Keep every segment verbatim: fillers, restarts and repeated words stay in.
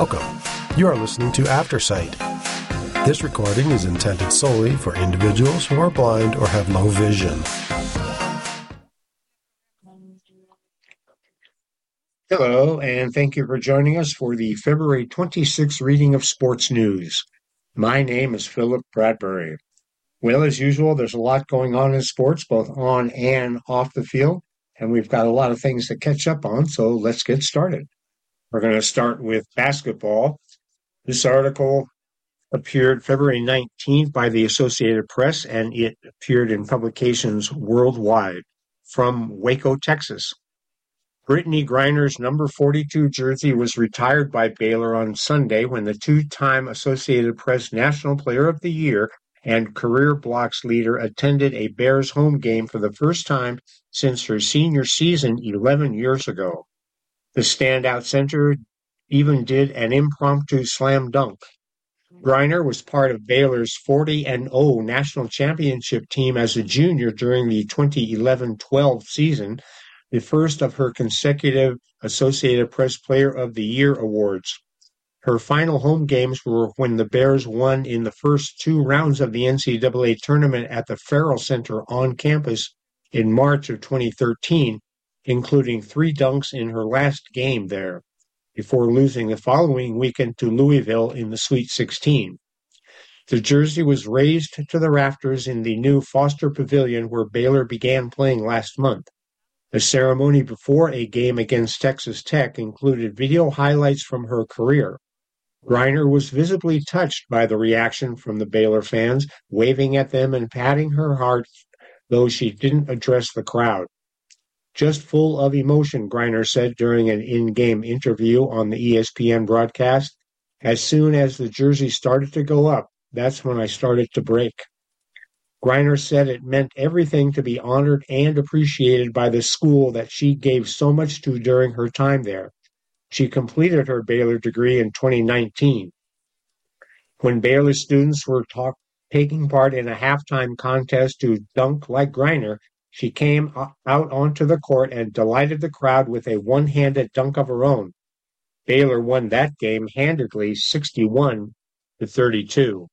Welcome. You are listening to Aftersight. This recording is intended solely for individuals who are blind or have low vision. Hello, and thank you for joining us for the February twenty-sixth reading of Sports News. My name is Philip Bradbury. Well, as usual, there's a lot going on in sports, both on and off the field, and we've got a lot of things to catch up on, so let's get started. We're going to start with basketball. This article appeared February nineteenth by the Associated Press, and it appeared in publications worldwide from Waco, Texas. Brittany Griner's number forty-two jersey was retired by Baylor on Sunday when the two-time Associated Press National Player of the Year and Career Blocks leader attended a Bears home game for the first time since her senior season eleven years ago. The standout center even did an impromptu slam dunk. Griner was part of Baylor's forty and oh national championship team as a junior during the twenty eleven twelve season, the first of her consecutive Associated Press Player of the Year awards. Her final home games were when the Bears won in the first two rounds of the N C double A tournament at the Ferrell Center on campus in March of twenty thirteen, including three dunks in her last game there, before losing the following weekend to Louisville in the Sweet sixteen. The jersey was raised to the rafters in the new Foster Pavilion where Baylor began playing last month. The ceremony before a game against Texas Tech included video highlights from her career. Griner was visibly touched by the reaction from the Baylor fans, waving at them and patting her heart, though she didn't address the crowd. "Just full of emotion," Griner said during an in-game interview on the E S P N broadcast. "As soon as the jersey started to go up, that's when I started to break." Griner said it meant everything to be honored and appreciated by the school that she gave so much to during her time there. She completed her Baylor degree in twenty nineteen. When Baylor students were talk- taking part in a halftime contest to dunk like Griner, she came out onto the court and delighted the crowd with a one-handed dunk of her own. Baylor won that game handedly, sixty-one to thirty-two.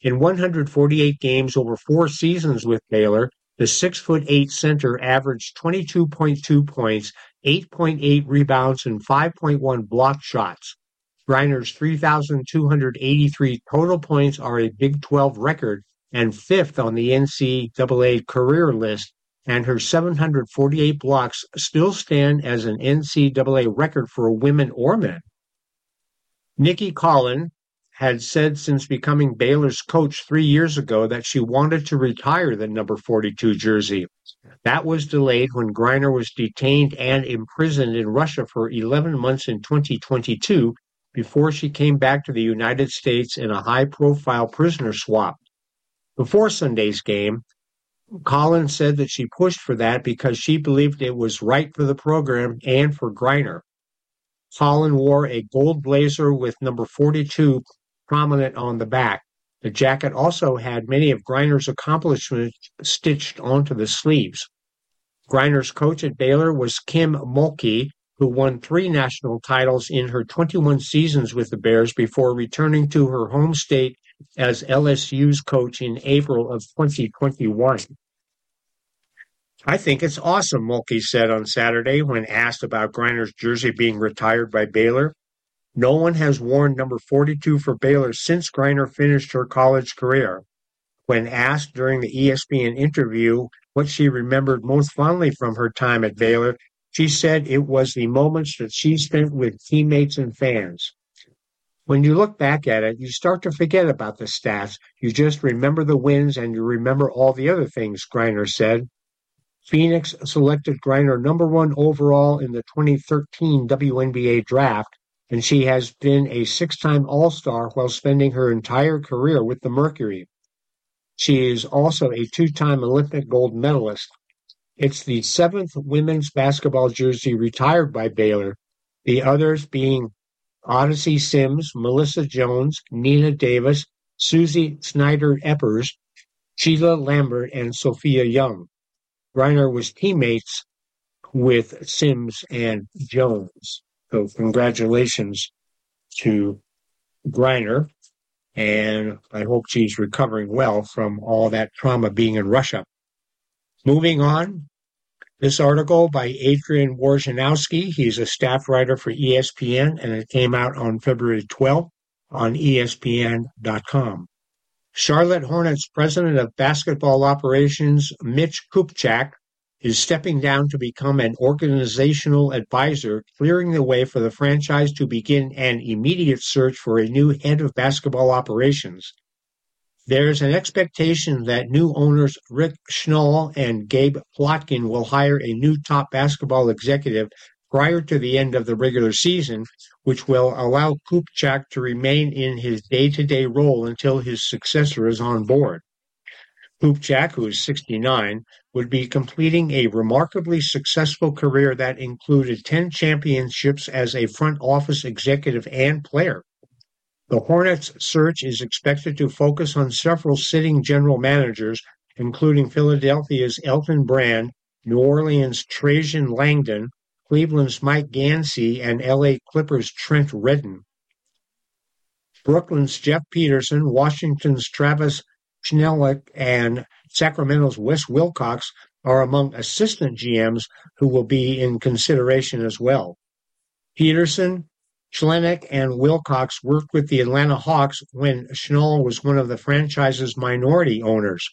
In one hundred forty-eight games over four seasons with Baylor, the six foot eight center averaged twenty-two point two points, eight point eight rebounds, and five point one block shots. Griner's three thousand two hundred eighty-three total points are a Big twelve record and fifth on the N C double A career list, and her seven hundred forty-eight blocks still stand as an N C double A record for women or men. Nikki Collin had said since becoming Baylor's coach three years ago that she wanted to retire the number forty-two jersey. That was delayed when Griner was detained and imprisoned in Russia for eleven months in twenty twenty-two before she came back to the United States in a high-profile prisoner swap. Before Sunday's game, Collin said that she pushed for that because she believed it was right for the program and for Griner. Collin wore a gold blazer with number forty-two prominent on the back. The jacket also had many of Griner's accomplishments stitched onto the sleeves. Griner's coach at Baylor was Kim Mulkey, who won three national titles in her twenty-one seasons with the Bears before returning to her home state as L S U's coach in April of twenty twenty-one. "I think it's awesome," Mulkey said on Saturday when asked about Griner's jersey being retired by Baylor. "No one has worn number forty-two for Baylor since Griner finished her college career." When asked during the E S P N interview what she remembered most fondly from her time at Baylor, she said it was the moments that she spent with teammates and fans. "When you look back at it, you start to forget about the stats. You just remember the wins and you remember all the other things," Griner said. Phoenix selected Griner number one overall in the twenty thirteen W N B A draft, and she has been a six-time All-Star while spending her entire career with the Mercury. She is also a two-time Olympic gold medalist. It's the seventh women's basketball jersey retired by Baylor, the others being Odyssey Sims, Melissa Jones, Nina Davis, Susie Snyder Eppers, Sheila Lambert, and Sophia Young. Griner was teammates with Sims and Jones. So congratulations to Griner, and I hope she's recovering well from all that trauma being in Russia. Moving on, this article by Adrian Wojnarowski. He's a staff writer for E S P N, and it came out on February twelfth on E S P N dot com. Charlotte Hornets president of basketball operations, Mitch Kupchak, is stepping down to become an organizational advisor, clearing the way for the franchise to begin an immediate search for a new head of basketball operations. There's an expectation that new owners Rick Schnall and Gabe Plotkin will hire a new top basketball executive prior to the end of the regular season, which will allow Kupchak to remain in his day-to-day role until his successor is on board. Kupchak, who is sixty-nine, would be completing a remarkably successful career that included ten championships as a front office executive and player. The Hornets' search is expected to focus on several sitting general managers, including Philadelphia's Elton Brand, New Orleans' Trajan Langdon, Cleveland's Mike Gansey, and L A Clippers' Trent Redden. Brooklyn's Jeff Peterson, Washington's Travis Schnellick, and Sacramento's Wes Wilcox are among assistant G Ms who will be in consideration as well. Peterson, Schlenick, and Wilcox worked with the Atlanta Hawks when Schnall was one of the franchise's minority owners.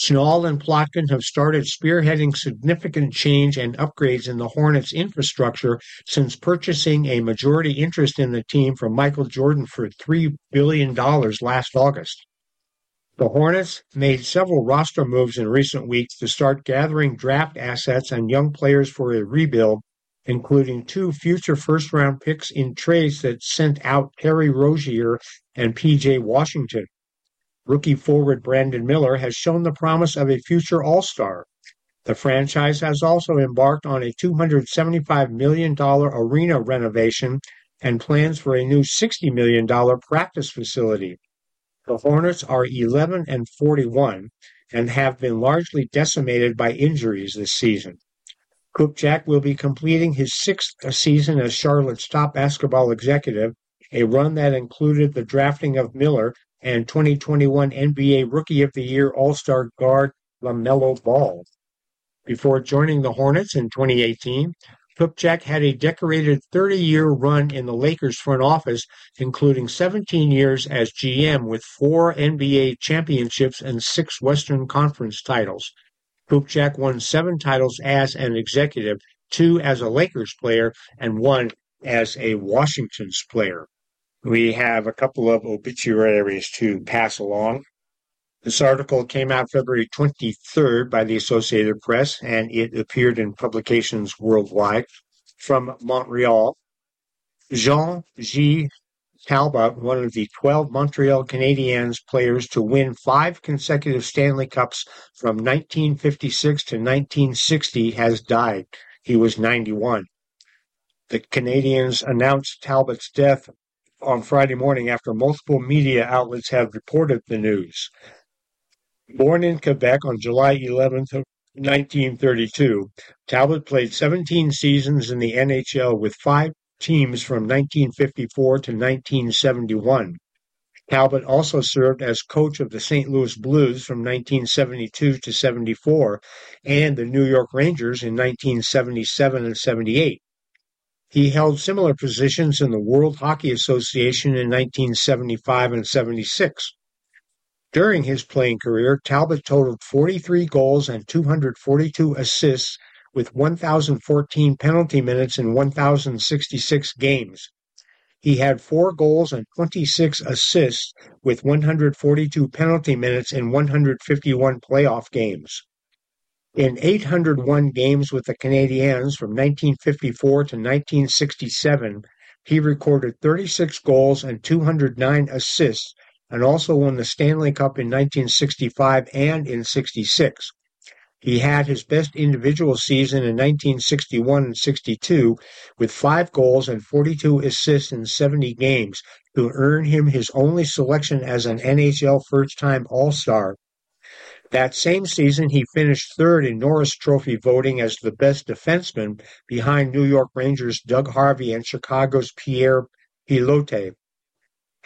Schnall and Plotkin have started spearheading significant change and upgrades in the Hornets' infrastructure since purchasing a majority interest in the team from Michael Jordan for three billion dollars last August. The Hornets made several roster moves in recent weeks to start gathering draft assets and young players for a rebuild, including two future first-round picks in trades that sent out Terry Rozier and P J Washington. Rookie forward Brandon Miller has shown the promise of a future All-Star. The franchise has also embarked on a two hundred seventy-five million dollars arena renovation and plans for a new sixty million dollars practice facility. The Hornets are eleven and forty-one and have been largely decimated by injuries this season. Kupchak will be completing his sixth season as Charlotte's top basketball executive, a run that included the drafting of Miller and twenty twenty-one N B A Rookie of the Year All-Star guard LaMelo Ball. Before joining the Hornets in twenty eighteen, Kupchak had a decorated thirty-year run in the Lakers front office, including seventeen years as G M with four N B A championships and six Western Conference titles. Kupchak won seven titles as an executive, two as a Lakers player, and one as a Washington's player. We have a couple of obituaries to pass along. This article came out February twenty-third by the Associated Press, and it appeared in publications worldwide. From Montreal, Jean-G. Talbot, one of the twelve Montreal Canadiens players to win five consecutive Stanley Cups from nineteen fifty-six to nineteen sixty, has died. He was ninety-one. The Canadiens announced Talbot's death on Friday morning after multiple media outlets have reported the news. Born in Quebec on July eleventh, nineteen thirty-two, Talbot played seventeen seasons in the N H L with five teams from nineteen fifty-four to nineteen seventy-one. Talbot also served as coach of the Saint Louis Blues from nineteen seventy-two to seventy-four and the New York Rangers in nineteen seventy-seven and seventy-eight. He held similar positions in the World Hockey Association in nineteen seventy-five and seventy-six. During his playing career, Talbot totaled forty-three goals and two hundred forty-two assists with one thousand fourteen penalty minutes in one thousand sixty-six games. He had four goals and twenty-six assists with one hundred forty-two penalty minutes in one hundred fifty-one playoff games. In eight hundred one games with the Canadiens from nineteen fifty-four to nineteen sixty-seven, he recorded thirty-six goals and two hundred nine assists, and also won the Stanley Cup in nineteen sixty-five and in sixty-six. He had his best individual season in nineteen sixty-one and sixty-two with five goals and forty-two assists in seventy games to earn him his only selection as an N H L first-time All-Star. That same season, he finished third in Norris Trophy voting as the best defenseman behind New York Rangers' Doug Harvey and Chicago's Pierre Elote.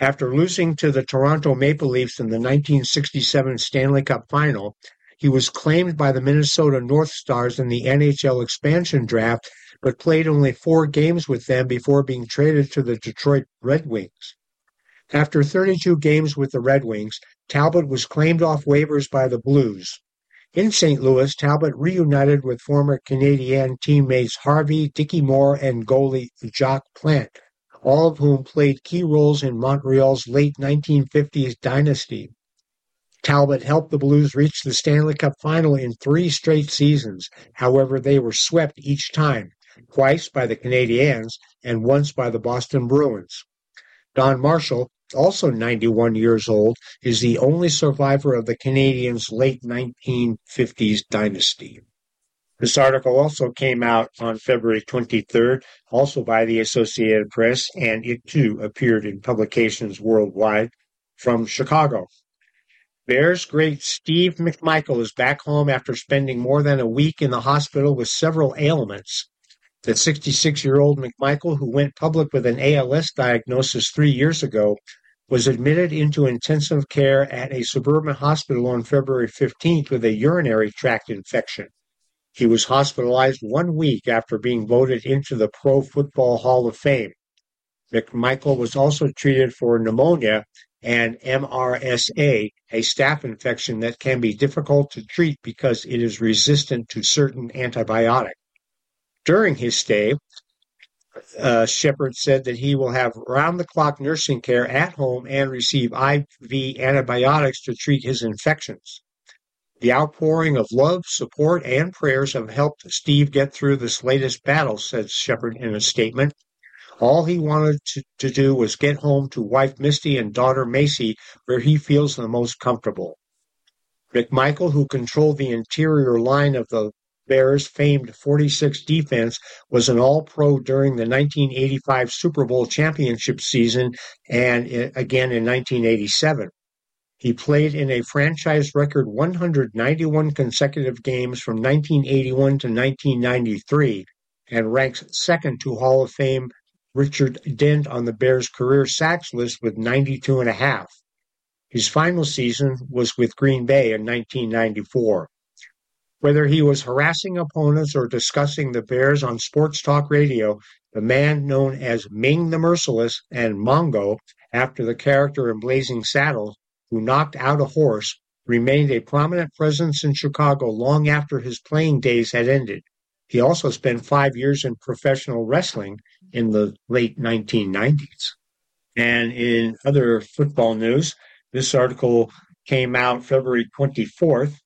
After losing to the Toronto Maple Leafs in the nineteen sixty-seven Stanley Cup Final, he was claimed by the Minnesota North Stars in the N H L expansion draft, but played only four games with them before being traded to the Detroit Red Wings. After thirty-two games with the Red Wings, Talbot was claimed off waivers by the Blues. In Saint Louis, Talbot reunited with former Canadian teammates Harvey, Dicky Moore, and goalie Jacques Plante, all of whom played key roles in Montreal's late nineteen fifties dynasty. Talbot helped the Blues reach the Stanley Cup Final in three straight seasons. However, they were swept each time, twice by the Canadiens and once by the Boston Bruins. Don Marshall, also ninety-one years old, is the only survivor of the Canadiens' late nineteen fifties dynasty. This article also came out on February twenty-third, also by the Associated Press, and it too appeared in publications worldwide. From Chicago, Bears great Steve McMichael is back home after spending more than a week in the hospital with several ailments. The sixty-six-year-old McMichael, who went public with an A L S diagnosis three years ago, was admitted into intensive care at a suburban hospital on February fifteenth with a urinary tract infection. He was hospitalized one week after being voted into the Pro Football Hall of Fame. McMichael was also treated for pneumonia and M R S A, a staph infection that can be difficult to treat because it is resistant to certain antibiotics. During his stay, uh, Shepard said that he will have round-the-clock nursing care at home and receive I V antibiotics to treat his infections. The outpouring of love, support, and prayers have helped Steve get through this latest battle, said Shepard in a statement. All he wanted to, to do was get home to wife Misty and daughter Macy, where he feels the most comfortable. McMichael, who controlled the interior line of the Bears' famed forty-six defense, was an all-pro during the nineteen eighty-five Super Bowl championship season and again in nineteen eighty-seven. He played in a franchise record one hundred ninety-one consecutive games from nineteen eighty-one to nineteen ninety-three and ranks second to Hall of Fame Richard Dent on the Bears' career sacks list with ninety-two and a half. His final season was with Green Bay in nineteen ninety-four. Whether he was harassing opponents or discussing the Bears on sports talk radio, the man known as Ming the Merciless and Mongo, after the character in Blazing Saddles, who knocked out a horse, remained a prominent presence in Chicago long after his playing days had ended. He also spent five years in professional wrestling in the late nineteen nineties. And in other football news, this article came out February twenty-fourth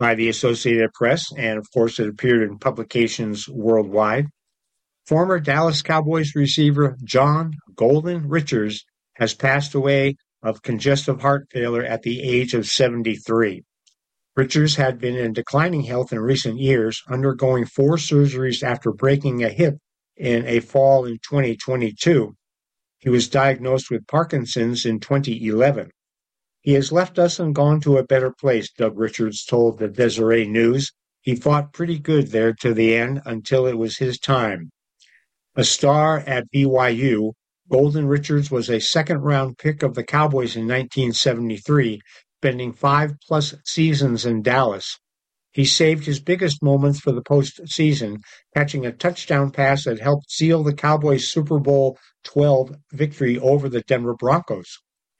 by the Associated Press, and of course it appeared in publications worldwide. Former Dallas Cowboys receiver John Golden Richards has passed away of congestive heart failure at the age of seventy-three. Richards had been in declining health in recent years, undergoing four surgeries after breaking a hip in a fall in twenty twenty-two. He was diagnosed with Parkinson's in twenty eleven. He has left us and gone to a better place, Doug Richards told the Deseret News. He fought pretty good there to the end until it was his time. A star at B Y U, Golden Richards was a second-round pick of the Cowboys in nineteen seventy-three, spending five-plus seasons in Dallas. He saved his biggest moments for the postseason, catching a touchdown pass that helped seal the Cowboys' Super Bowl twelve victory over the Denver Broncos.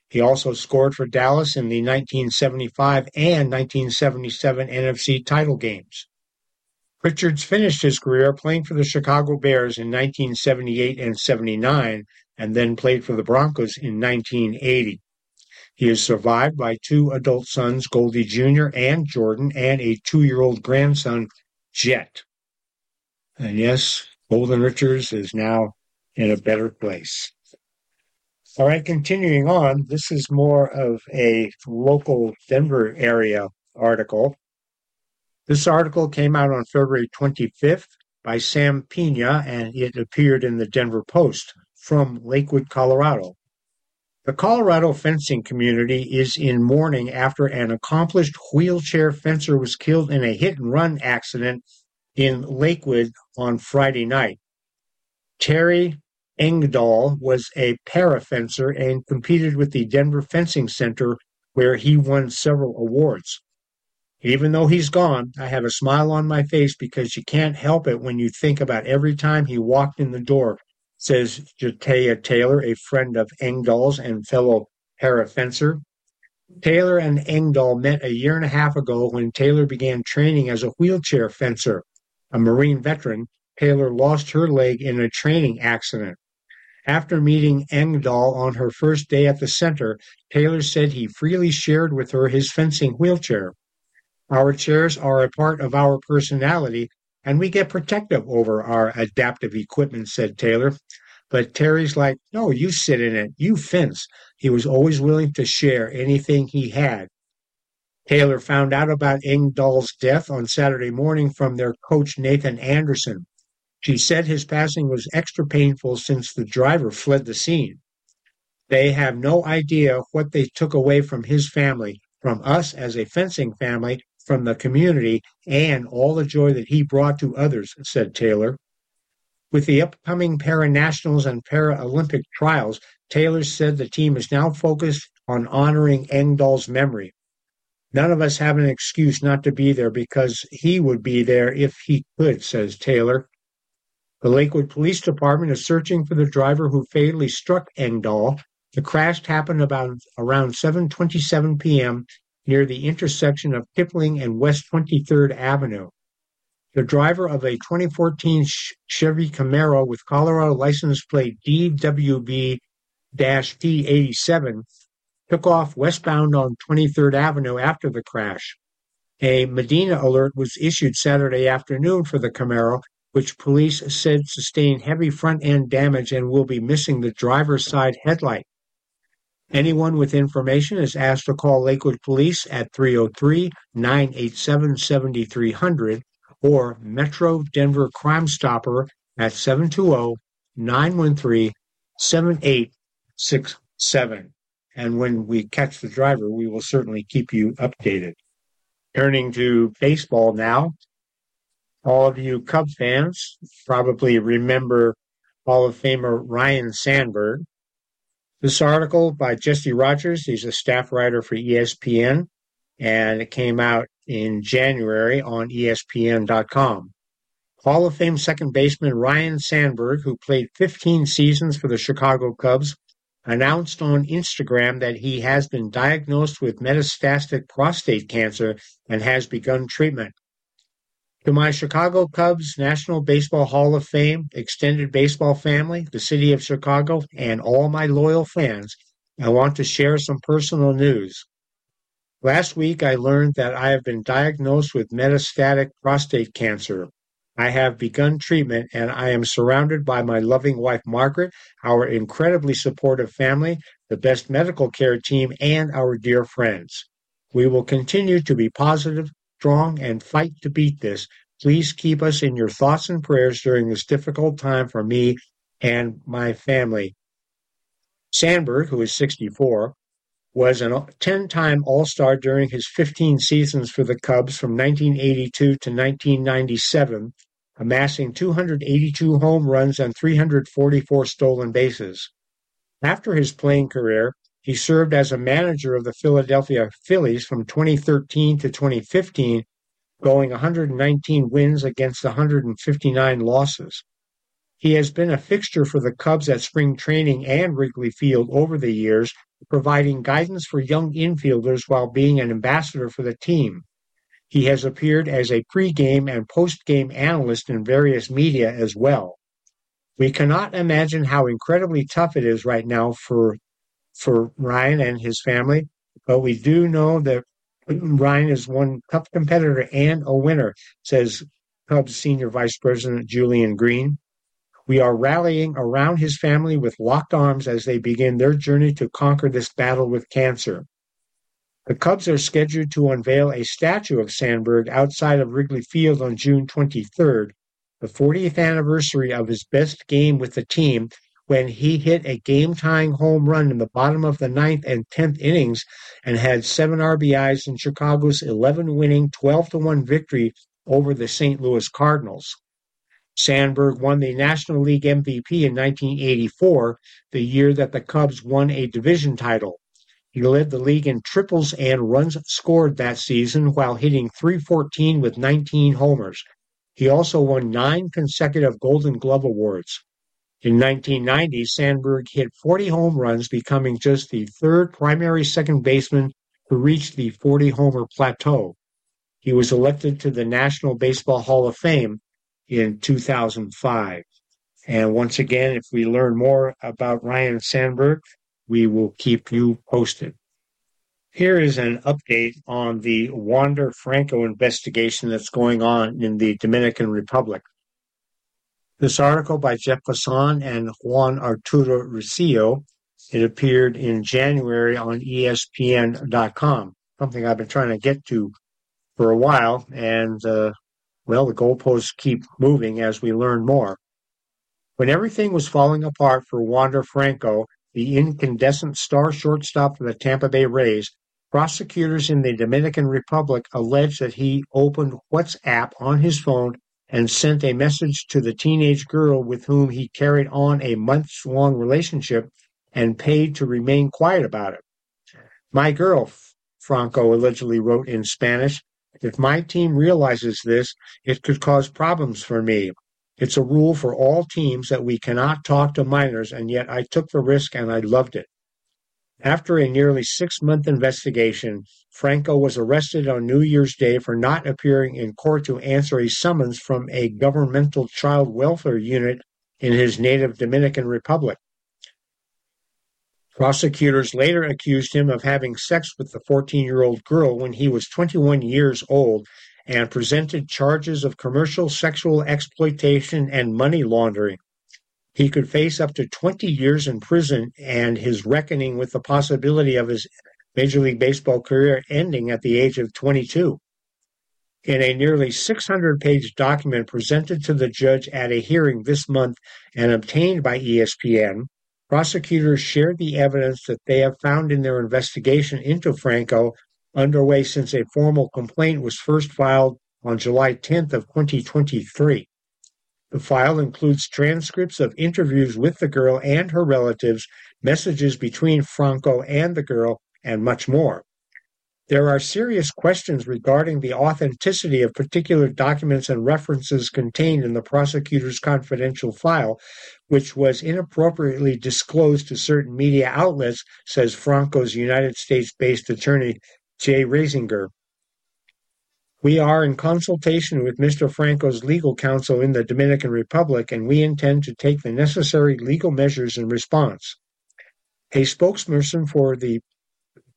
He also scored for Dallas in the nineteen seventy-five and nineteen seventy-seven N F C title games. Richards finished his career playing for the Chicago Bears in nineteen seventy-eight and seventy-nine, and then played for the Broncos in nineteen eighty. He is survived by two adult sons, Goldie Junior and Jordan, and a two-year-old grandson, Jet. And yes, Golden Richards is now in a better place. All right, continuing on, this is more of a local Denver area article. This article came out on February twenty-fifth by Sam Pena, and it appeared in the Denver Post from Lakewood, Colorado. The Colorado fencing community is in mourning after an accomplished wheelchair fencer was killed in a hit-and-run accident in Lakewood on Friday night. Terry Engdahl was a para-fencer and competed with the Denver Fencing Center, where he won several awards. Even though he's gone, I have a smile on my face because you can't help it when you think about every time he walked in the door, says Jatea Taylor, a friend of Engdahl's and fellow para-fencer. Taylor and Engdahl met a year and a half ago when Taylor began training as a wheelchair fencer. A Marine veteran, Taylor lost her leg in a training accident. After meeting Engdahl on her first day at the center, Taylor said he freely shared with her his fencing wheelchair. Our chairs are a part of our personality, and we get protective over our adaptive equipment, said Taylor. But Terry's like, no, you sit in it, you fence. He was always willing to share anything he had. Taylor found out about Engdahl's death on Saturday morning from their coach, Nathan Anderson. She said his passing was extra painful since the driver fled the scene. They have no idea what they took away from his family, from us as a fencing family, from the community, and all the joy that he brought to others, said Taylor. With the upcoming para-nationals and para-Olympic trials, Taylor said the team is now focused on honoring Engdahl's memory. None of us have an excuse not to be there because he would be there if he could, says Taylor. The Lakewood Police Department is searching for the driver who fatally struck Engdahl. The crash happened about around seven twenty-seven p.m. near the intersection of Kipling and West twenty-third Avenue. The driver of a twenty fourteen Chevy Camaro with Colorado license plate D W B P eighty-seven took off westbound on twenty-third Avenue after the crash. A Medina alert was issued Saturday afternoon for the Camaro, which police said sustained heavy front-end damage and will be missing the driver's side headlight. Anyone with information is asked to call Lakewood Police at three oh three, nine eight seven, seven three zero zero or Metro Denver Crime Stopper at seven two zero, nine one three, seven eight six seven. And when we catch the driver, we will certainly keep you updated. Turning to baseball now, all of you Cub fans probably remember Hall of Famer Ryan Sandberg. This article by Jesse Rogers, he's a staff writer for E S P N, and it came out in January on E S P N dot com. Hall of Fame second baseman Ryan Sandberg, who played fifteen seasons for the Chicago Cubs, announced on Instagram that he has been diagnosed with metastatic prostate cancer and has begun treatment. To my Chicago Cubs, National Baseball Hall of Fame, extended baseball family, the city of Chicago, and all my loyal fans, I want to share some personal news. Last week, I learned that I have been diagnosed with metastatic prostate cancer. I have begun treatment, and I am surrounded by my loving wife, Margaret, our incredibly supportive family, the best medical care team, and our dear friends. We will continue to be positive, strong, and fight to beat this. Please keep us in your thoughts and prayers during this difficult time for me and my family. Sandberg, who is sixty-four, was a ten-time All-Star during his fifteen seasons for the Cubs from nineteen eighty-two to nineteen ninety-seven, amassing two hundred eighty-two home runs and three hundred forty-four stolen bases. After his playing career, he served as a manager of the Philadelphia Phillies from twenty thirteen to twenty fifteen, going one hundred nineteen wins against one hundred fifty-nine losses. He has been a fixture for the Cubs at spring training and Wrigley Field over the years, providing guidance for young infielders while being an ambassador for the team. He has appeared as a pregame and postgame analyst in various media as well. We cannot imagine how incredibly tough it is right now for, for Ryan and his family, but we do know that Ryan is one tough competitor and a winner, says Cubs Senior Vice President Julian Green. We are rallying around his family with locked arms as they begin their journey to conquer this battle with cancer. The Cubs are scheduled to unveil a statue of Sandberg outside of Wrigley Field on June twenty-third, the fortieth anniversary of his best game with the team, when he hit a game-tying home run in the bottom of the ninth and tenth innings and had seven R B Is in Chicago's eleven-winning twelve to one victory over the Saint Louis Cardinals. Sandberg won the National League M V P in nineteen eighty-four, the year that the Cubs won a division title. He led the league in triples and runs scored that season while hitting three fourteen with nineteen homers. He also won nine consecutive Golden Glove awards. In nineteen ninety, Sandberg hit forty home runs, becoming just the third primary second baseman to reach the forty-homer plateau. He was elected to the National Baseball Hall of Fame in two thousand five. And once again, if we learn more about Ryan Sandberg, we will keep you posted. Here is an update on the Wander Franco investigation that's going on in the Dominican Republic. This article by Jeff Passan and Juan Arturo Rizzio, it appeared in January on E S P N dot com, something I've been trying to get to for a while, and uh, well, the goalposts keep moving as we learn more. When everything was falling apart for Wander Franco, the incandescent star shortstop for the Tampa Bay Rays, prosecutors in the Dominican Republic alleged that he opened WhatsApp on his phone and sent a message to the teenage girl with whom he carried on a months-long relationship and paid to remain quiet about it. "My girl," Franco allegedly wrote in Spanish, "if my team realizes this, it could cause problems for me. It's a rule for all teams that we cannot talk to minors, and yet I took the risk and I loved it." After a nearly six-month investigation, Franco was arrested on New Year's Day for not appearing in court to answer a summons from a governmental child welfare unit in his native Dominican Republic. Prosecutors later accused him of having sex with the fourteen-year-old girl when he was twenty-one years old and presented charges of commercial sexual exploitation and money laundering. He could face up to twenty years in prison and his reckoning with the possibility of his Major League Baseball career ending at the age of twenty-two. In a nearly six hundred page document presented to the judge at a hearing this month and obtained by E S P N, prosecutors shared the evidence that they have found in their investigation into Franco, underway since a formal complaint was first filed on July tenth of twenty twenty-three. The file includes transcripts of interviews with the girl and her relatives, messages between Franco and the girl, and much more. There are serious questions regarding the authenticity of particular documents and references contained in the prosecutor's confidential file, which was inappropriately disclosed to certain media outlets, says Franco's United States-based attorney, Jay Reisinger. "We are in consultation with Mister Franco's legal counsel in the Dominican Republic, and we intend to take the necessary legal measures in response." A spokesperson for the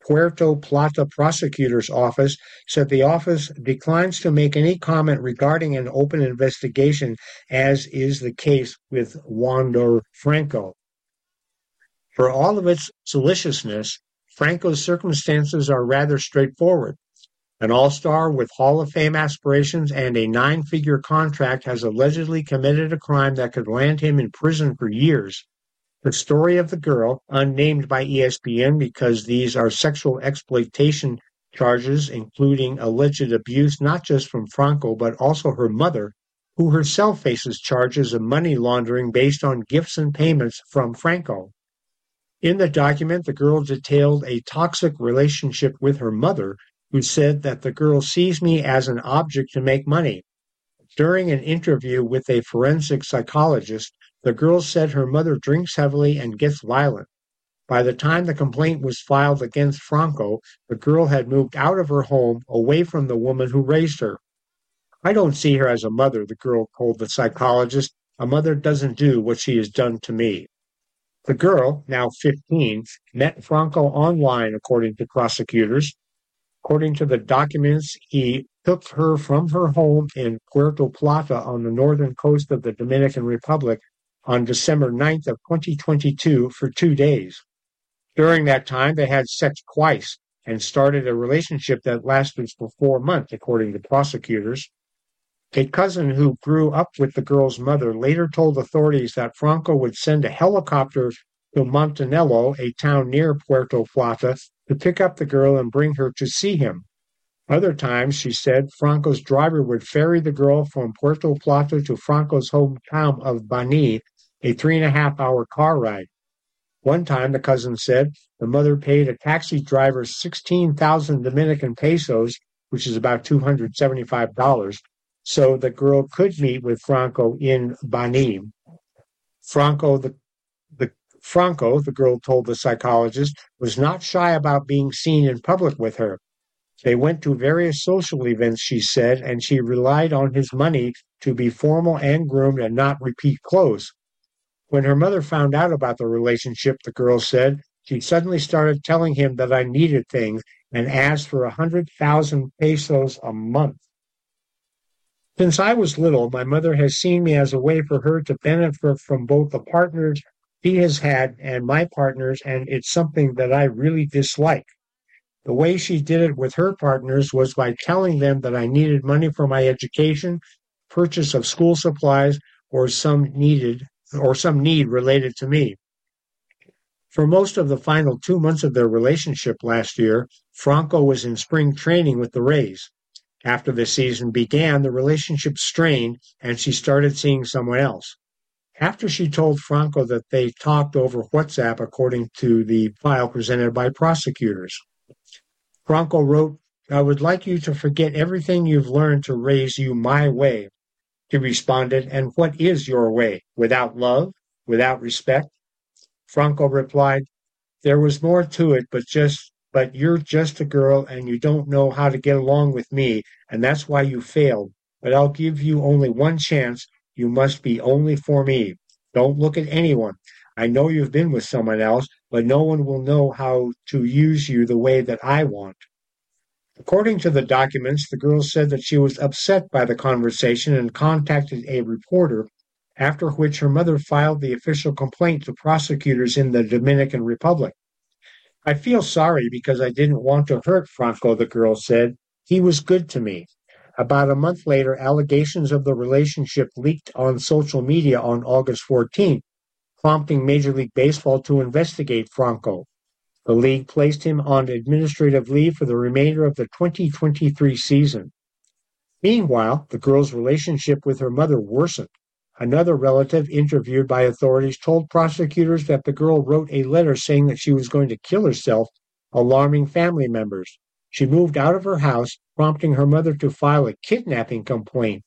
Puerto Plata Prosecutor's Office said the office declines to make any comment regarding an open investigation, as is the case with Wander Franco. For all of its salaciousness, Franco's circumstances are rather straightforward. An all-star with Hall of Fame aspirations and a nine-figure contract has allegedly committed a crime that could land him in prison for years. The story of the girl, unnamed by E S P N because these are sexual exploitation charges, including alleged abuse not just from Franco but also her mother, who herself faces charges of money laundering based on gifts and payments from Franco. In the document, the girl detailed a toxic relationship with her mother, who said that the girl sees me as an object to make money. During an interview with a forensic psychologist, the girl said her mother drinks heavily and gets violent. By the time the complaint was filed against Franco, the girl had moved out of her home, away from the woman who raised her. "I don't see her as a mother," the girl told the psychologist. "A mother doesn't do what she has done to me." The girl, now fifteen, met Franco online, according to prosecutors. According to the documents, he took her from her home in Puerto Plata on the northern coast of the Dominican Republic on December ninth of twenty twenty-two for two days. During that time, they had sex twice and started a relationship that lasted for four months, according to prosecutors. A cousin who grew up with the girl's mother later told authorities that Franco would send a helicopter to Montanello, a town near Puerto Plata, to pick up the girl and bring her to see him. Other times, she said, Franco's driver would ferry the girl from Puerto Plata to Franco's hometown of Bani, a three and a half hour car ride. One time, the cousin said, the mother paid a taxi driver sixteen thousand Dominican pesos, which is about two hundred seventy-five dollars, so the girl could meet with Franco in Bani. Franco, the, the, Franco, the girl told the psychologist, was not shy about being seen in public with her. They went to various social events, she said, and she relied on his money to be formal and groomed and not repeat clothes. When her mother found out about the relationship, the girl said, she suddenly started telling him that I needed things and asked for one hundred thousand pesos a month. Since I was little, my mother has seen me as a way for her to benefit from both the partners she has had and my partners, and it's something that I really dislike. The way she did it with her partners was by telling them that I needed money for my education, purchase of school supplies, or some needed or some need related to me. For most of the final two months of their relationship last year, Franco was in spring training with the Rays. After the season began, the relationship strained, and she started seeing someone else. After she told Franco that they talked over WhatsApp, according to the file presented by prosecutors. Franco wrote, I would like you to forget everything you've learned to raise you my way. She responded, and what is your way? Without love? Without respect? Franco replied, there was more to it, but just, but you're just a girl and you don't know how to get along with me, and that's why you failed. But I'll give you only one chance. You must be only for me. Don't look at anyone. I know you've been with someone else, but no one will know how to use you the way that I want. According to the documents, the girl said that she was upset by the conversation and contacted a reporter, after which her mother filed the official complaint to prosecutors in the Dominican Republic. I feel sorry because I didn't want to hurt Franco, the girl said. He was good to me. About a month later, allegations of the relationship leaked on social media on August fourteenth. Prompting Major League Baseball to investigate Franco. The league placed him on administrative leave for the remainder of the twenty twenty-three season. Meanwhile, the girl's relationship with her mother worsened. Another relative interviewed by authorities told prosecutors that the girl wrote a letter saying that she was going to kill herself, alarming family members. She moved out of her house, prompting her mother to file a kidnapping complaint.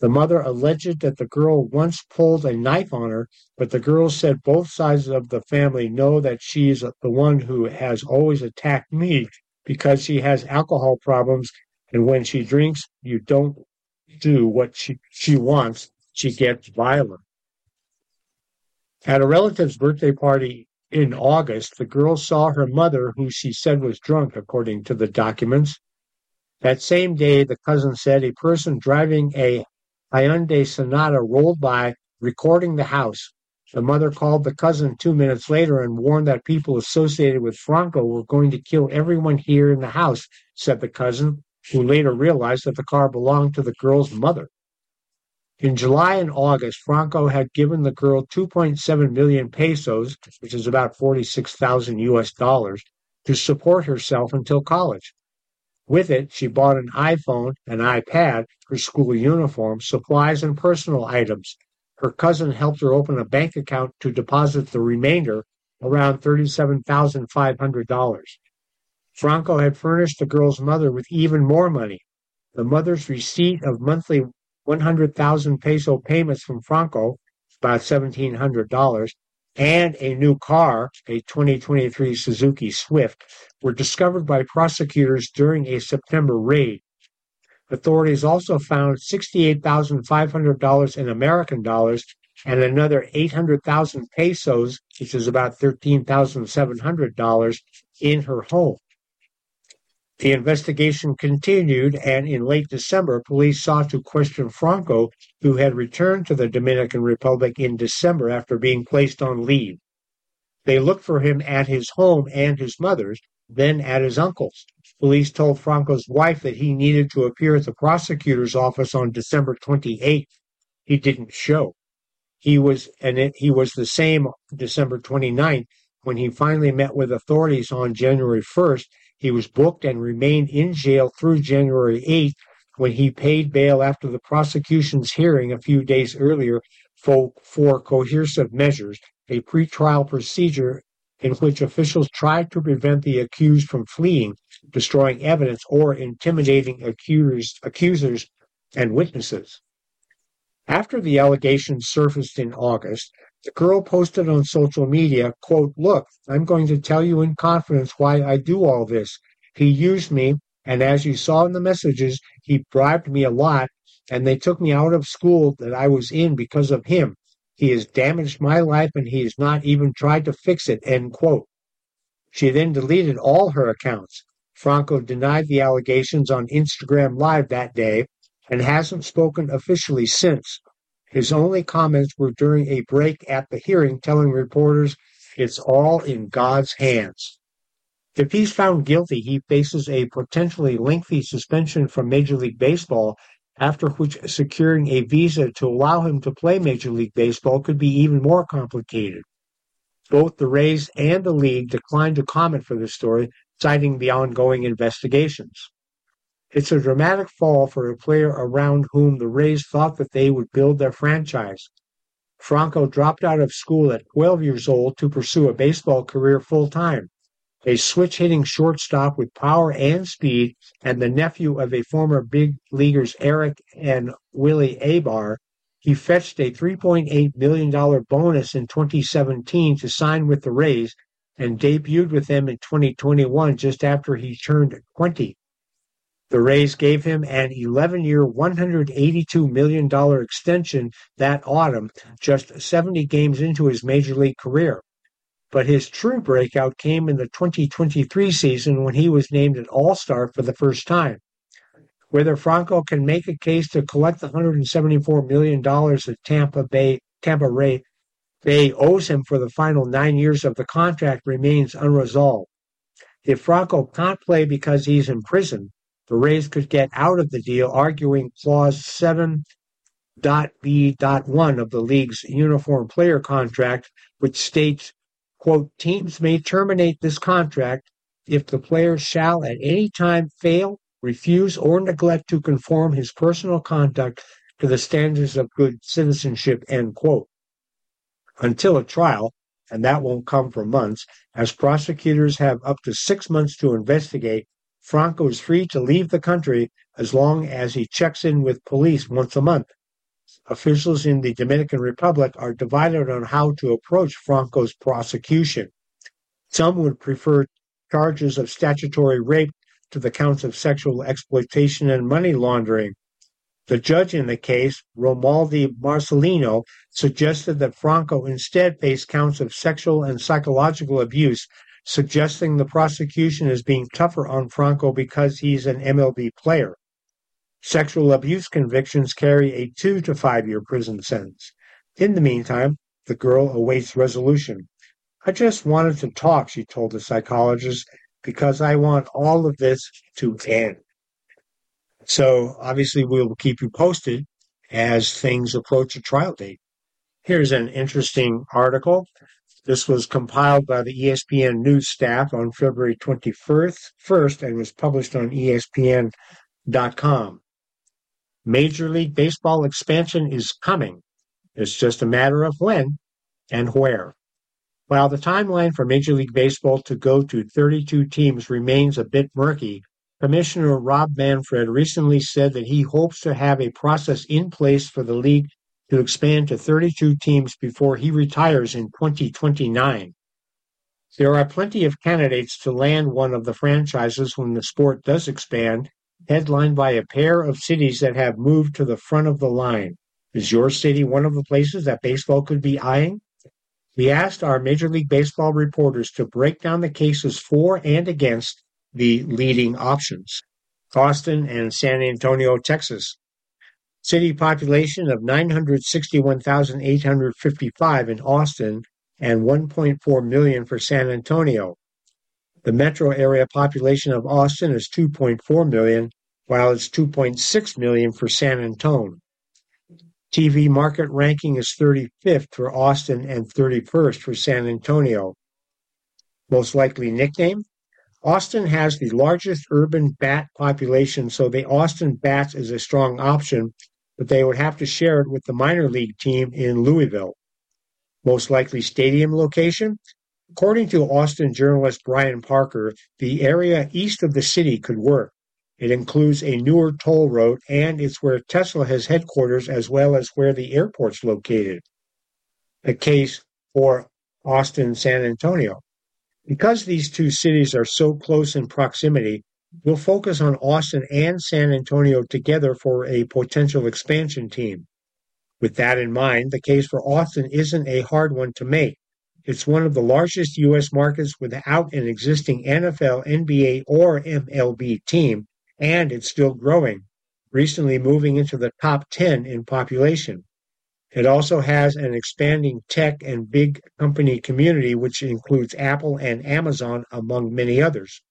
The mother alleged that the girl once pulled a knife on her, but the girl said both sides of the family know that she's the one who has always attacked me because she has alcohol problems, and when she drinks, you don't do what she, she wants. She gets violent. At a relative's birthday party in August, the girl saw her mother, who she said was drunk, according to the documents. That same day, the cousin said a person driving a Hyundai Sonata rolled by, recording the house. The mother called the cousin two minutes later and warned that people associated with Franco were going to kill everyone here in the house, said the cousin, who later realized that the car belonged to the girl's mother. In July and August, Franco had given the girl two point seven million pesos, which is about forty-six thousand U S dollars, to support herself until college. With it, she bought an iPhone, an iPad, her school uniform, supplies, and personal items. Her cousin helped her open a bank account to deposit the remainder, around thirty-seven thousand five hundred dollars. Franco had furnished the girl's mother with even more money. The mother's receipt of monthly one hundred thousand peso payments from Franco, about one thousand seven hundred dollars, and a new car, a twenty twenty-three Suzuki Swift, were discovered by prosecutors during a September raid. Authorities also found sixty-eight thousand five hundred dollars in American dollars and another eight hundred thousand pesos, which is about thirteen thousand seven hundred dollars, in her home. The investigation continued, and in late December, police sought to question Franco, who had returned to the Dominican Republic in December after being placed on leave. They looked for him at his home and his mother's, then at his uncle's. Police told Franco's wife that he needed to appear at the prosecutor's office on December twenty-eighth. He didn't show. He was, and it, he was the same December twenty-ninth when he finally met with authorities on January first. He was booked and remained in jail through January eighth, when he paid bail after the prosecution's hearing a few days earlier for, for coercive measures, a pretrial procedure in which officials tried to prevent the accused from fleeing, destroying evidence, or intimidating accused, accusers and witnesses. After the allegations surfaced in August, the girl posted on social media, quote, "Look, I'm going to tell you in confidence why I do all this. He used me, and as you saw in the messages, he bribed me a lot, and they took me out of school that I was in because of him. He has damaged my life, and he has not even tried to fix it," end quote. She then deleted all her accounts. Franco denied the allegations on Instagram Live that day and hasn't spoken officially since. His only comments were during a break at the hearing, telling reporters, "It's all in God's hands." If he's found guilty, he faces a potentially lengthy suspension from Major League Baseball, after which securing a visa to allow him to play Major League Baseball could be even more complicated. Both the Rays and the league declined to comment for this story, citing the ongoing investigations. It's a dramatic fall for a player around whom the Rays thought that they would build their franchise. Franco dropped out of school at twelve years old to pursue a baseball career full-time. A switch-hitting shortstop with power and speed, and the nephew of a former big leaguers Eric and Willie Abar, he fetched a three point eight million dollars bonus in twenty seventeen to sign with the Rays and debuted with them in twenty twenty-one just after he turned twenty. The Rays gave him an eleven-year, one hundred eighty-two million dollars extension that autumn, just seventy games into his major league career. But his true breakout came in the twenty twenty-three season, when he was named an All-Star for the first time. Whether Franco can make a case to collect the one hundred seventy-four million dollars that Tampa Bay, Tampa Ray Bay owes him for the final nine years of the contract remains unresolved. If Franco can't play because he's in prison, the Rays could get out of the deal, arguing Clause seven point B point one of the league's Uniform Player Contract, which states, quote, "Teams may terminate this contract if the player shall at any time fail, refuse, or neglect to conform his personal conduct to the standards of good citizenship," end quote. Until a trial, and that won't come for months, as prosecutors have up to six months to investigate, Franco is free to leave the country as long as he checks in with police once a month. Officials in the Dominican Republic are divided on how to approach Franco's prosecution. Some would prefer charges of statutory rape to the counts of sexual exploitation and money laundering. The judge in the case, Romaldi Marcelino, suggested that Franco instead face counts of sexual and psychological abuse, suggesting the prosecution is being tougher on Franco because he's an M L B player. Sexual abuse convictions carry a two to five-year prison sentence. In the meantime, the girl awaits resolution. "I just wanted to talk," she told the psychologist, "because I want all of this to end." So, obviously, we will keep you posted as things approach a trial date. Here's an interesting article. This was compiled by the E S P N News staff on February twenty-first and was published on E S P N dot com. Major League Baseball expansion is coming. It's just a matter of when and where. While the timeline for Major League Baseball to go to thirty-two teams remains a bit murky, Commissioner Rob Manfred recently said that he hopes to have a process in place for the league to expand to thirty-two teams before he retires in twenty twenty-nine. There are plenty of candidates to land one of the franchises when the sport does expand, headlined by a pair of cities that have moved to the front of the line. Is your city one of the places that baseball could be eyeing? We asked our Major League Baseball reporters to break down the cases for and against the leading options. Austin and San Antonio, Texas. City population of nine hundred sixty-one thousand eight hundred fifty-five in Austin and one point four million for San Antonio. The metro area population of Austin is two point four million, while it's two point six million for San Antonio. T V market ranking is thirty-fifth for Austin and thirty-first for San Antonio. Most likely nickname? Austin has the largest urban bat population, so the Austin Bats is a strong option, but they would have to share it with the minor league team in Louisville. Most likely stadium location? According to Austin journalist Brian Parker, the area east of the city could work. It includes a newer toll road, and it's where Tesla has headquarters as well as where the airport's located. A case for Austin-San Antonio. Because these two cities are so close in proximity, we'll focus on Austin and San Antonio together for a potential expansion team. With that in mind, the case for Austin isn't a hard one to make. It's one of the largest U S markets without an existing N F L, N B A, or M L B team, and it's still growing, recently moving into the top ten in population. It also has an expanding tech and big company community, which includes Apple and Amazon, among many others.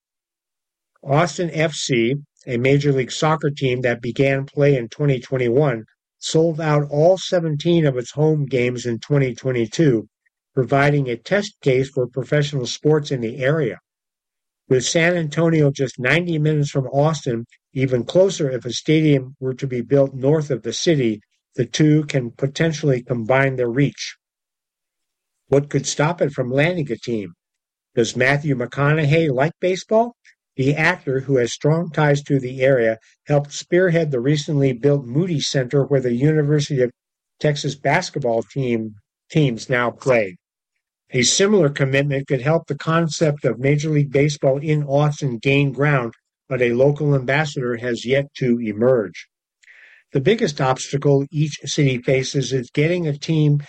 Austin F C, a Major League Soccer team that began play in twenty twenty-one, sold out all seventeen of its home games in twenty twenty-two, providing a test case for professional sports in the area. With San Antonio just ninety minutes from Austin, even closer if a stadium were to be built north of the city, the two can potentially combine their reach. What could stop it from landing a team? Does Matthew McConaughey like baseball? The actor, who has strong ties to the area, helped spearhead the recently built Moody Center where the University of Texas basketball team teams now play. A similar commitment could help the concept of Major League Baseball in Austin gain ground, but a local ambassador has yet to emerge. The biggest obstacle each city faces is getting a team.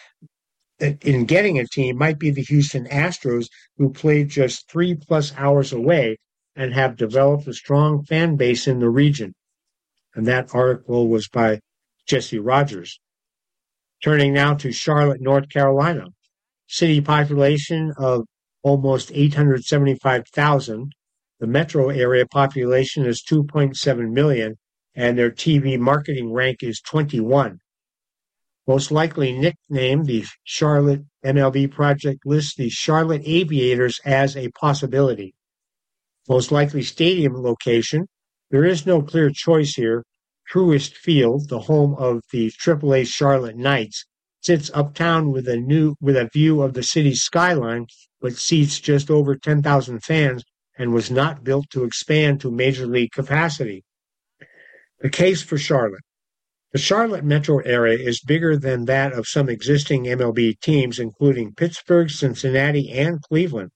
In getting a team might be the Houston Astros, who played just three plus hours away and have developed a strong fan base in the region. And that article was by Jesse Rogers. Turning now to Charlotte, North Carolina. City population of almost eight hundred seventy-five thousand. The metro area population is two point seven million. And their T V marketing rank is twenty-one. Most likely nicknamed, the Charlotte M L B project lists the Charlotte Aviators as a possibility. Most likely stadium location, there is no clear choice here. Truist Field, the home of the triple A Charlotte Knights, sits uptown with a new with a view of the city's skyline, but seats just over ten thousand fans and was not built to expand to major league capacity. The case for Charlotte. The Charlotte metro area is bigger than that of some existing M L B teams, including Pittsburgh, Cincinnati, and Cleveland.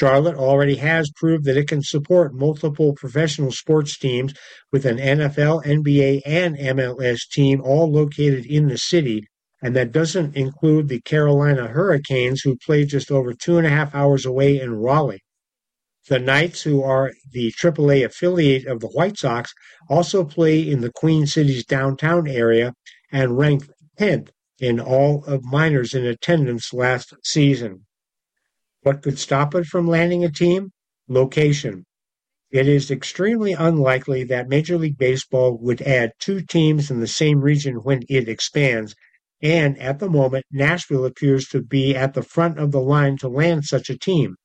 Charlotte already has proved that it can support multiple professional sports teams with an N F L, N B A, and M L S team all located in the city, and that doesn't include the Carolina Hurricanes, who play just over two and a half hours away in Raleigh. The Knights, who are the triple A affiliate of the White Sox, also play in the Queen City's downtown area and ranked tenth in all of minors in attendance last season. What could stop it from landing a team? Location. It is extremely unlikely that Major League Baseball would add two teams in the same region when it expands, and at the moment, Nashville appears to be at the front of the line to land such a team.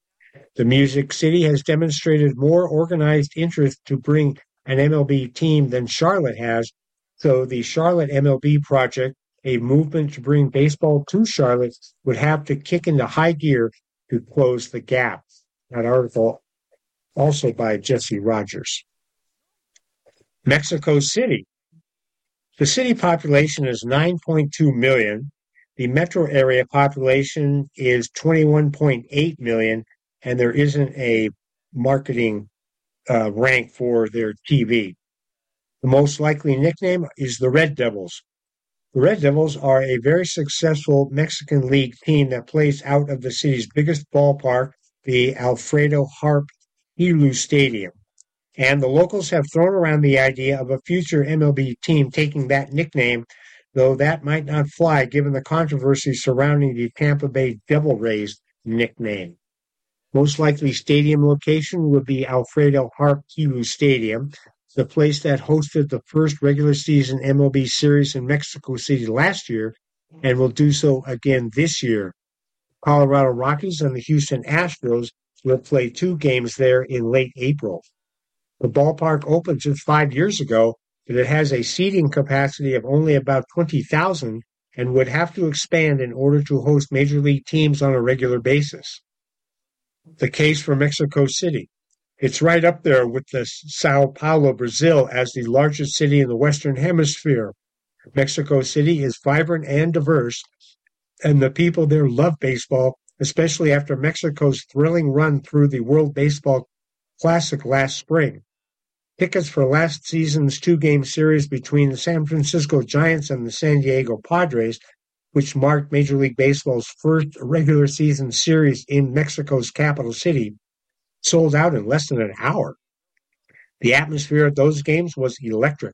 The Music City has demonstrated more organized interest to bring an M L B team than Charlotte has, so the Charlotte M L B project, a movement to bring baseball to Charlotte, would have to kick into high gear to close the gap. That article also by Jesse Rogers. Mexico City. The city population is nine point two million. The metro area population is twenty-one point eight million. And there isn't a marketing uh, rank for their T V. The most likely nickname is the Red Devils. The Red Devils are a very successful Mexican League team that plays out of the city's biggest ballpark, the Alfredo Harp Helu Stadium. And the locals have thrown around the idea of a future M L B team taking that nickname, though that might not fly given the controversy surrounding the Tampa Bay Devil Rays nickname. Most likely stadium location would be Alfredo Harp Helu Stadium, the place that hosted the first regular season M L B series in Mexico City last year and will do so again this year. Colorado Rockies and the Houston Astros will play two games there in late April. The ballpark opened just five years ago, but it has a seating capacity of only about twenty thousand and would have to expand in order to host major league teams on a regular basis. The case for Mexico City. It's right up there with the Sao Paulo, Brazil, as the largest city in the Western Hemisphere. Mexico City is vibrant and diverse, and the people there love baseball, especially after Mexico's thrilling run through the World Baseball Classic last spring. Tickets for last season's two-game series between the San Francisco Giants and the San Diego Padres, which marked Major League Baseball's first regular season series in Mexico's capital city, sold out in less than an hour. The atmosphere at those games was electric.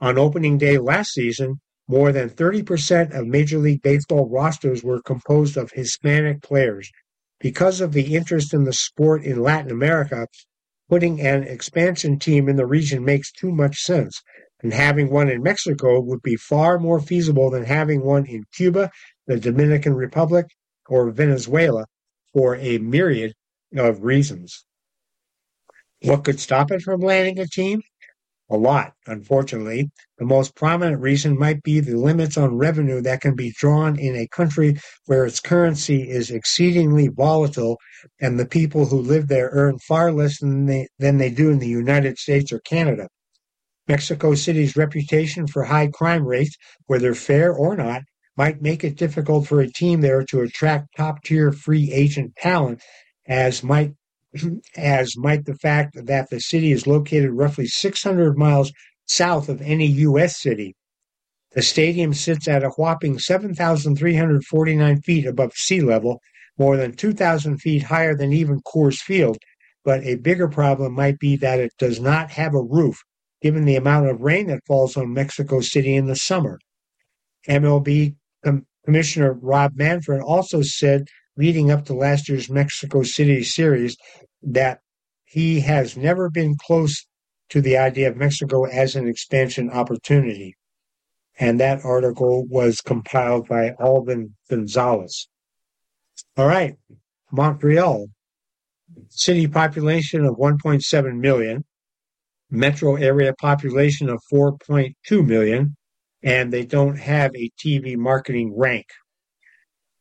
On opening day last season, more than thirty percent of Major League Baseball rosters were composed of Hispanic players. Because of the interest in the sport in Latin America, putting an expansion team in the region makes too much sense, and having one in Mexico would be far more feasible than having one in Cuba, the Dominican Republic, or Venezuela for a myriad of reasons. What could stop it from landing a team? A lot, unfortunately. The most prominent reason might be the limits on revenue that can be drawn in a country where its currency is exceedingly volatile and the people who live there earn far less than they, than they do in the United States or Canada. Mexico City's reputation for high crime rates, whether fair or not, might make it difficult for a team there to attract top-tier free agent talent, as might as might the fact that the city is located roughly six hundred miles south of any U S city. The stadium sits at a whopping seven thousand three hundred forty-nine feet above sea level, more than two thousand feet higher than even Coors Field, but a bigger problem might be that it does not have a roof, given the amount of rain that falls on Mexico City in the summer. M L B Com- Commissioner Rob Manfred also said leading up to last year's Mexico City series that he has never been close to the idea of Mexico as an expansion opportunity. And that article was compiled by Alvin Gonzalez. All right, Montreal. City population of one point seven million, metro area population of four point two million, and they don't have a T V marketing rank.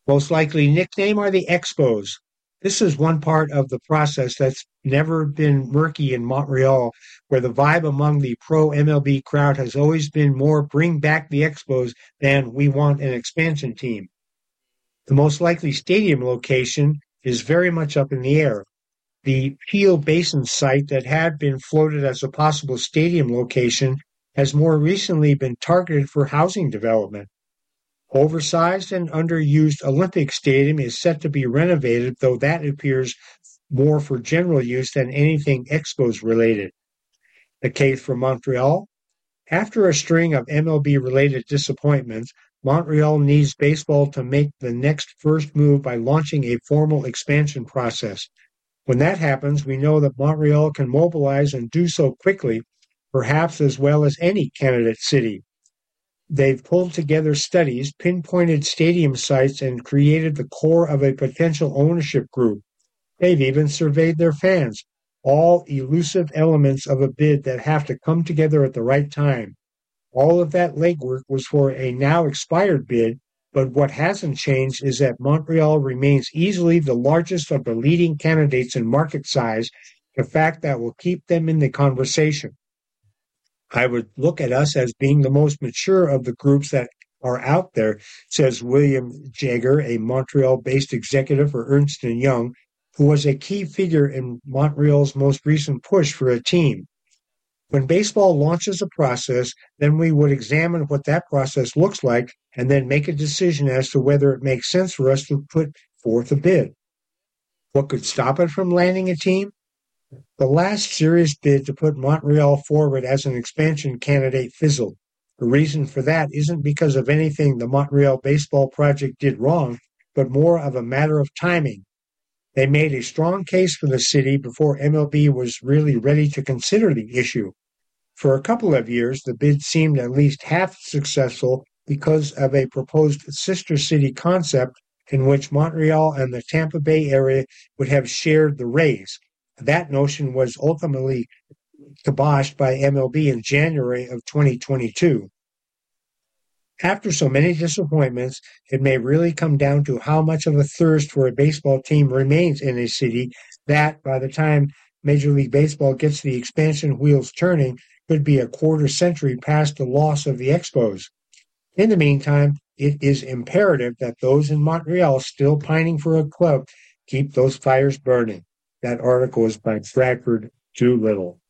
Most likely nickname are the Expos. This is one part of the process that's never been murky in Montreal, where the vibe among the pro-M L B crowd has always been more bring back the Expos than we want an expansion team. The most likely stadium location is very much up in the air. The Peel Basin site that had been floated as a possible stadium location has more recently been targeted for housing development. Oversized and underused Olympic Stadium is set to be renovated, though that appears more for general use than anything Expos-related. The case for Montreal? After a string of M L B-related disappointments, Montreal needs baseball to make the next first move by launching a formal expansion process. When that happens, we know that Montreal can mobilize and do so quickly, perhaps as well as any candidate city. They've pulled together studies, pinpointed stadium sites, and created the core of a potential ownership group. They've even surveyed their fans, all elusive elements of a bid that have to come together at the right time. All of that legwork was for a now expired bid, but what hasn't changed is that Montreal remains easily the largest of the leading candidates in market size, a fact that will keep them in the conversation. I would look at us as being the most mature of the groups that are out there, says William Jaeger, a Montreal-based executive for Ernst and Young, who was a key figure in Montreal's most recent push for a team. When baseball launches a process, then we would examine what that process looks like and then make a decision as to whether it makes sense for us to put forth a bid. What could stop it from landing a team? The last serious bid to put Montreal forward as an expansion candidate fizzled. The reason for that isn't because of anything the Montreal baseball project did wrong, but more of a matter of timing. They made a strong case for the city before M L B was really ready to consider the issue. For a couple of years, the bid seemed at least half successful because of a proposed sister city concept in which Montreal and the Tampa Bay area would have shared the Rays. That notion was ultimately kiboshed by M L B in January of twenty twenty-two. After so many disappointments, it may really come down to how much of a thirst for a baseball team remains in a city that, by the time Major League Baseball gets the expansion wheels turning, could be a quarter century past the loss of the Expos. In the meantime, it is imperative that those in Montreal still pining for a club keep those fires burning. That article is by Bradford Doolittle.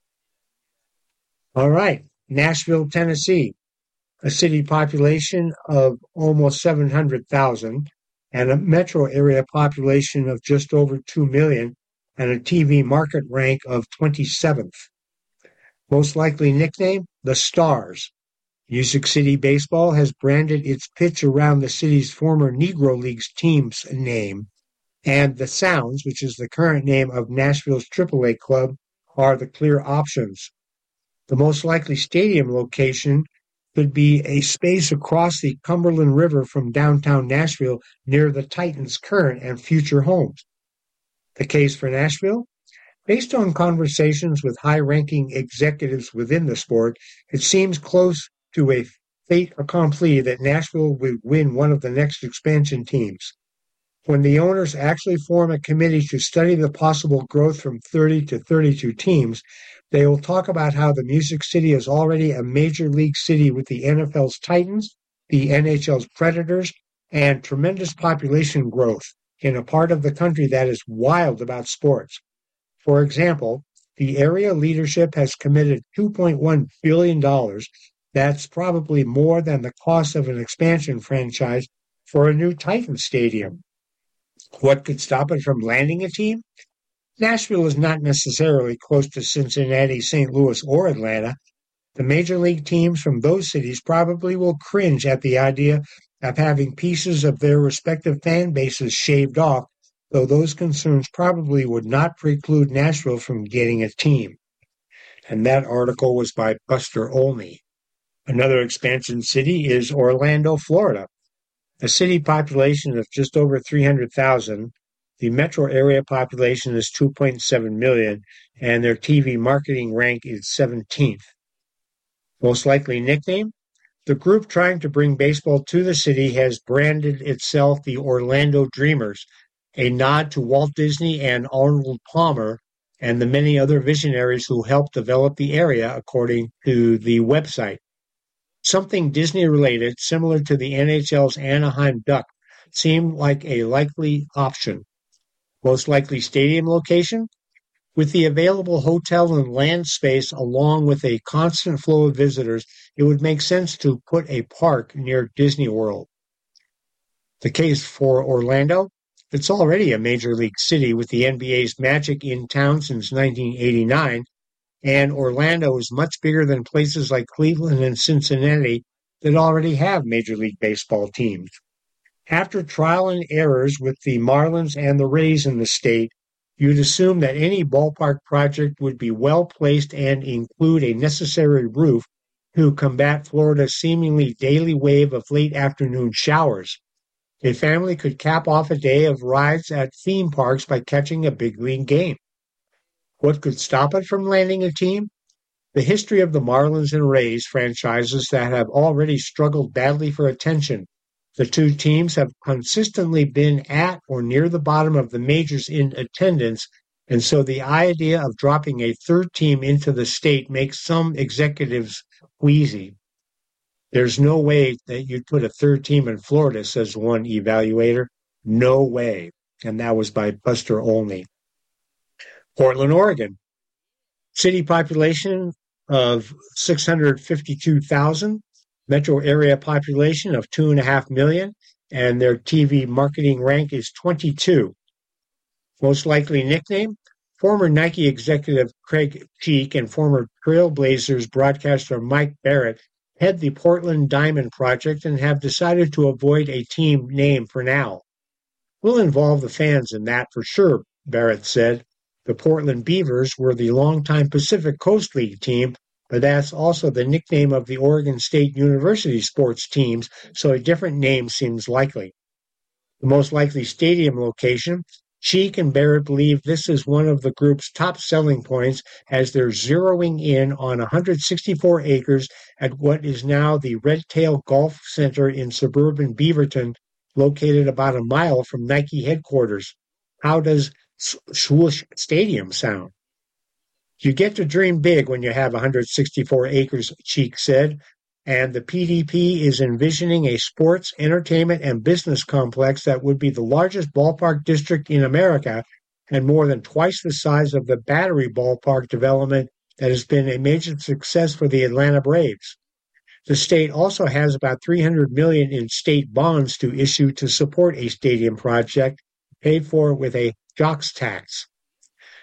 All right, Nashville, Tennessee. A city population of almost seven hundred thousand and a metro area population of just over two million and a T V market rank of twenty-seventh. Most likely nickname, the Stars. Music City Baseball has branded its pitch around the city's former Negro Leagues team's name, and the Sounds, which is the current name of Nashville's triple A club, are the clear options. The most likely stadium location could be a space across the Cumberland River from downtown Nashville near the Titans' current and future homes. The case for Nashville? Based on conversations with high-ranking executives within the sport, it seems close to a fait accompli that Nashville would win one of the next expansion teams. When the owners actually form a committee to study the possible growth from thirty to thirty-two teams, they will talk about how the Music City is already a major league city with the N F L's Titans, the N H L's Predators, and tremendous population growth in a part of the country that is wild about sports. For example, the area leadership has committed two point one billion dollars. That's probably more than the cost of an expansion franchise for a new Titans stadium. What could stop it from landing a team? Nashville is not necessarily close to Cincinnati, Saint Louis, or Atlanta. The major league teams from those cities probably will cringe at the idea of having pieces of their respective fan bases shaved off, though those concerns probably would not preclude Nashville from getting a team. And that article was by Buster Olney. Another expansion city is Orlando, Florida. A city population of just over three hundred thousand. The metro area population is two point seven million, and their T V marketing rank is seventeenth. Most likely nickname? The group trying to bring baseball to the city has branded itself the Orlando Dreamers, a nod to Walt Disney and Arnold Palmer and the many other visionaries who helped develop the area, according to the website. Something Disney-related, similar to the N H L's Anaheim Duck, seemed like a likely option. Most likely stadium location? With the available hotel and land space along with a constant flow of visitors, it would make sense to put a park near Disney World. The case for Orlando? It's already a major league city with the N B A's Magic in town since nineteen eighty-nine, and Orlando is much bigger than places like Cleveland and Cincinnati that already have Major League Baseball teams. After trial and errors with the Marlins and the Rays in the state, you'd assume that any ballpark project would be well-placed and include a necessary roof to combat Florida's seemingly daily wave of late afternoon showers. A family could cap off a day of rides at theme parks by catching a big league game. What could stop it from landing a team? The history of the Marlins and Rays franchises that have already struggled badly for attention. The two teams have consistently been at or near the bottom of the majors in attendance, and so the idea of dropping a third team into the state makes some executives queasy. There's no way that you'd put a third team in Florida, says one evaluator. No way. And that was by Buster Olney. Portland, Oregon. City population of six hundred fifty-two thousand. Metro area population of two point five million, and their T V marketing rank is twenty-two. Most likely nickname? Former Nike executive Craig Cheek and former Trailblazers broadcaster Mike Barrett head the Portland Diamond Project and have decided to avoid a team name for now. We'll involve the fans in that for sure, Barrett said. The Portland Beavers were the longtime Pacific Coast League team, but that's also the nickname of the Oregon State University sports teams, so a different name seems likely. the most likely stadium location, Cheek and Barrett believe this is one of the group's top selling points as they're zeroing in on one hundred sixty-four acres at what is now the Red Tail Golf Center in suburban Beaverton, located about a mile from Nike headquarters. How does Swoosh Stadium sound? You get to dream big when you have one hundred sixty-four acres, Cheek said, and the P D P is envisioning a sports, entertainment, and business complex that would be the largest ballpark district in America and more than twice the size of the Battery Ballpark development that has been a major success for the Atlanta Braves. The state also has about three hundred million dollars in state bonds to issue to support a stadium project, paid for with a jocks tax.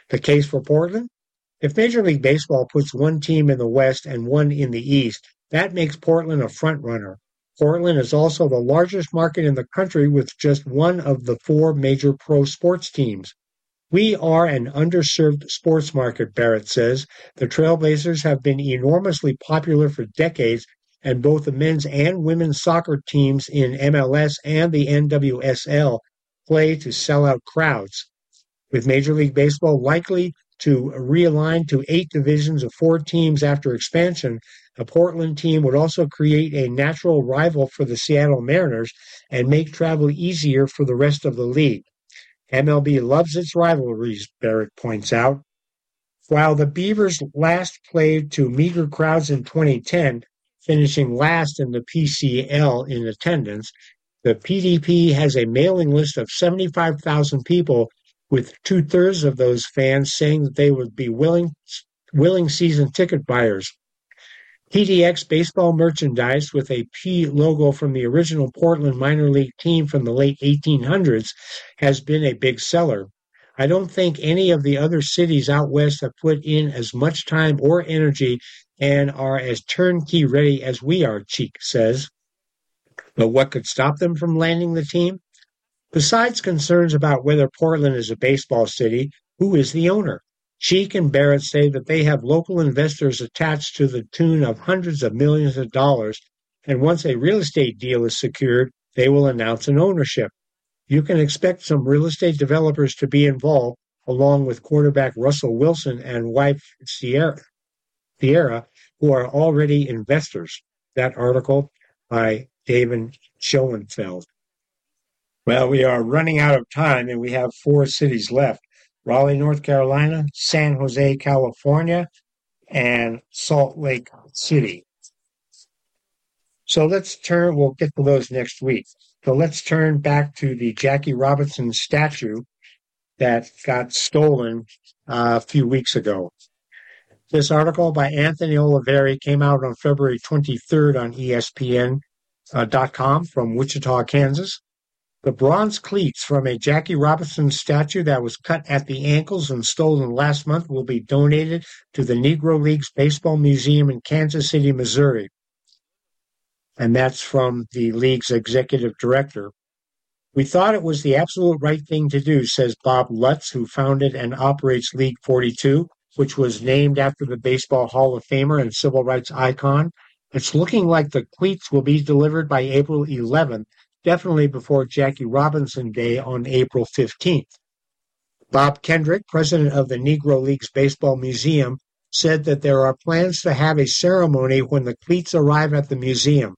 The case for Portland? If Major League Baseball puts one team in the West and one in the East, that makes Portland a front-runner. Portland is also the largest market in the country with just one of the four major pro sports teams. We are an underserved sports market, Barrett says. The Trailblazers have been enormously popular for decades, and both the men's and women's soccer teams in M L S and the N W S L play to sell out crowds. With Major League Baseball likely to realign to eight divisions of four teams after expansion, the Portland team would also create a natural rival for the Seattle Mariners and make travel easier for the rest of the league. M L B loves its rivalries, Barrett points out. While the Beavers last played to meager crowds in twenty ten, finishing last in the P C L in attendance, the P D P has a mailing list of seventy-five thousand people, with two-thirds of those fans saying that they would be willing willing season ticket buyers. P D X baseball merchandise with a P logo from the original Portland minor league team from the late eighteen hundreds has been a big seller. I don't think any of the other cities out west have put in as much time or energy and are as turnkey ready as we are, Cheek says. But what could stop them from landing the team? Besides concerns about whether Portland is a baseball city, who is the owner? Cheek and Barrett say that they have local investors attached to the tune of hundreds of millions of dollars, and once a real estate deal is secured, they will announce an ownership. You can expect some real estate developers to be involved, along with quarterback Russell Wilson and wife Sierra, Sierra who are already investors. That article by David Schoenfeld. Well, we are running out of time, and we have four cities left: Raleigh, North Carolina, San Jose, California, and Salt Lake City. So let's turn, we'll get to those next week. So let's turn back to the Jackie Robinson statue that got stolen uh, a few weeks ago. This article by Anthony Oliveri came out on February twenty-third on E S P N dot com uh, from Wichita, Kansas. The bronze cleats from a Jackie Robinson statue that was cut at the ankles and stolen last month will be donated to the Negro Leagues Baseball Museum in Kansas City, Missouri. And that's from the league's executive director. We thought it was the absolute right thing to do, says Bob Lutz, who founded and operates League forty-two, which was named after the Baseball Hall of Famer and civil rights icon. It's looking like the cleats will be delivered by April eleventh, definitely before Jackie Robinson Day on April fifteenth. Bob Kendrick, president of the Negro Leagues Baseball Museum, said that there are plans to have a ceremony when the cleats arrive at the museum.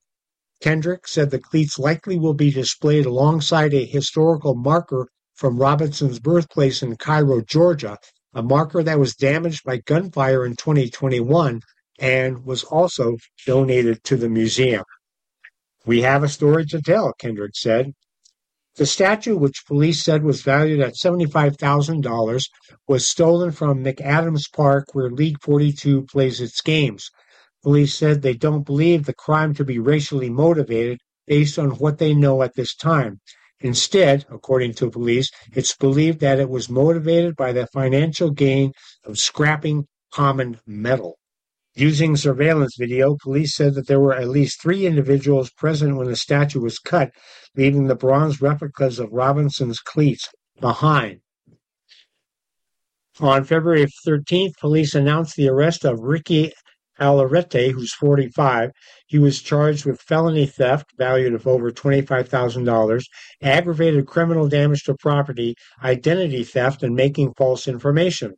Kendrick said the cleats likely will be displayed alongside a historical marker from Robinson's birthplace in Cairo, Georgia, a marker that was damaged by gunfire in twenty twenty-one and was also donated to the museum. We have a story to tell, Kendrick said. The statue, which police said was valued at seventy-five thousand dollars, was stolen from McAdams Park, where League forty-two plays its games. Police said they don't believe the crime to be racially motivated based on what they know at this time. Instead, according to police, it's believed that it was motivated by the financial gain of scrapping common metal. Using surveillance video, police said that there were at least three individuals present when the statue was cut, leaving the bronze replicas of Robinson's cleats behind. On February thirteenth, police announced the arrest of Ricky Alarete, who's forty-five. He was charged with felony theft valued at over twenty-five thousand dollars, aggravated criminal damage to property, identity theft, and making false information.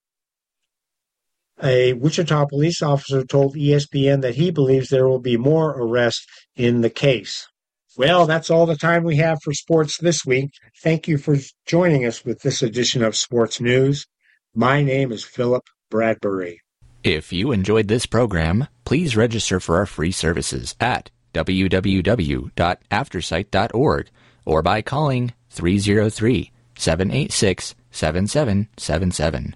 A Wichita police officer told E S P N that he believes there will be more arrests in the case. Well, that's all the time we have for sports this week. Thank you for joining us with this edition of Sports News. My name is Philip Bradbury. If you enjoyed this program, please register for our free services at w w w dot aftersight dot org or by calling three oh three, seven eight six, seven seven seven seven.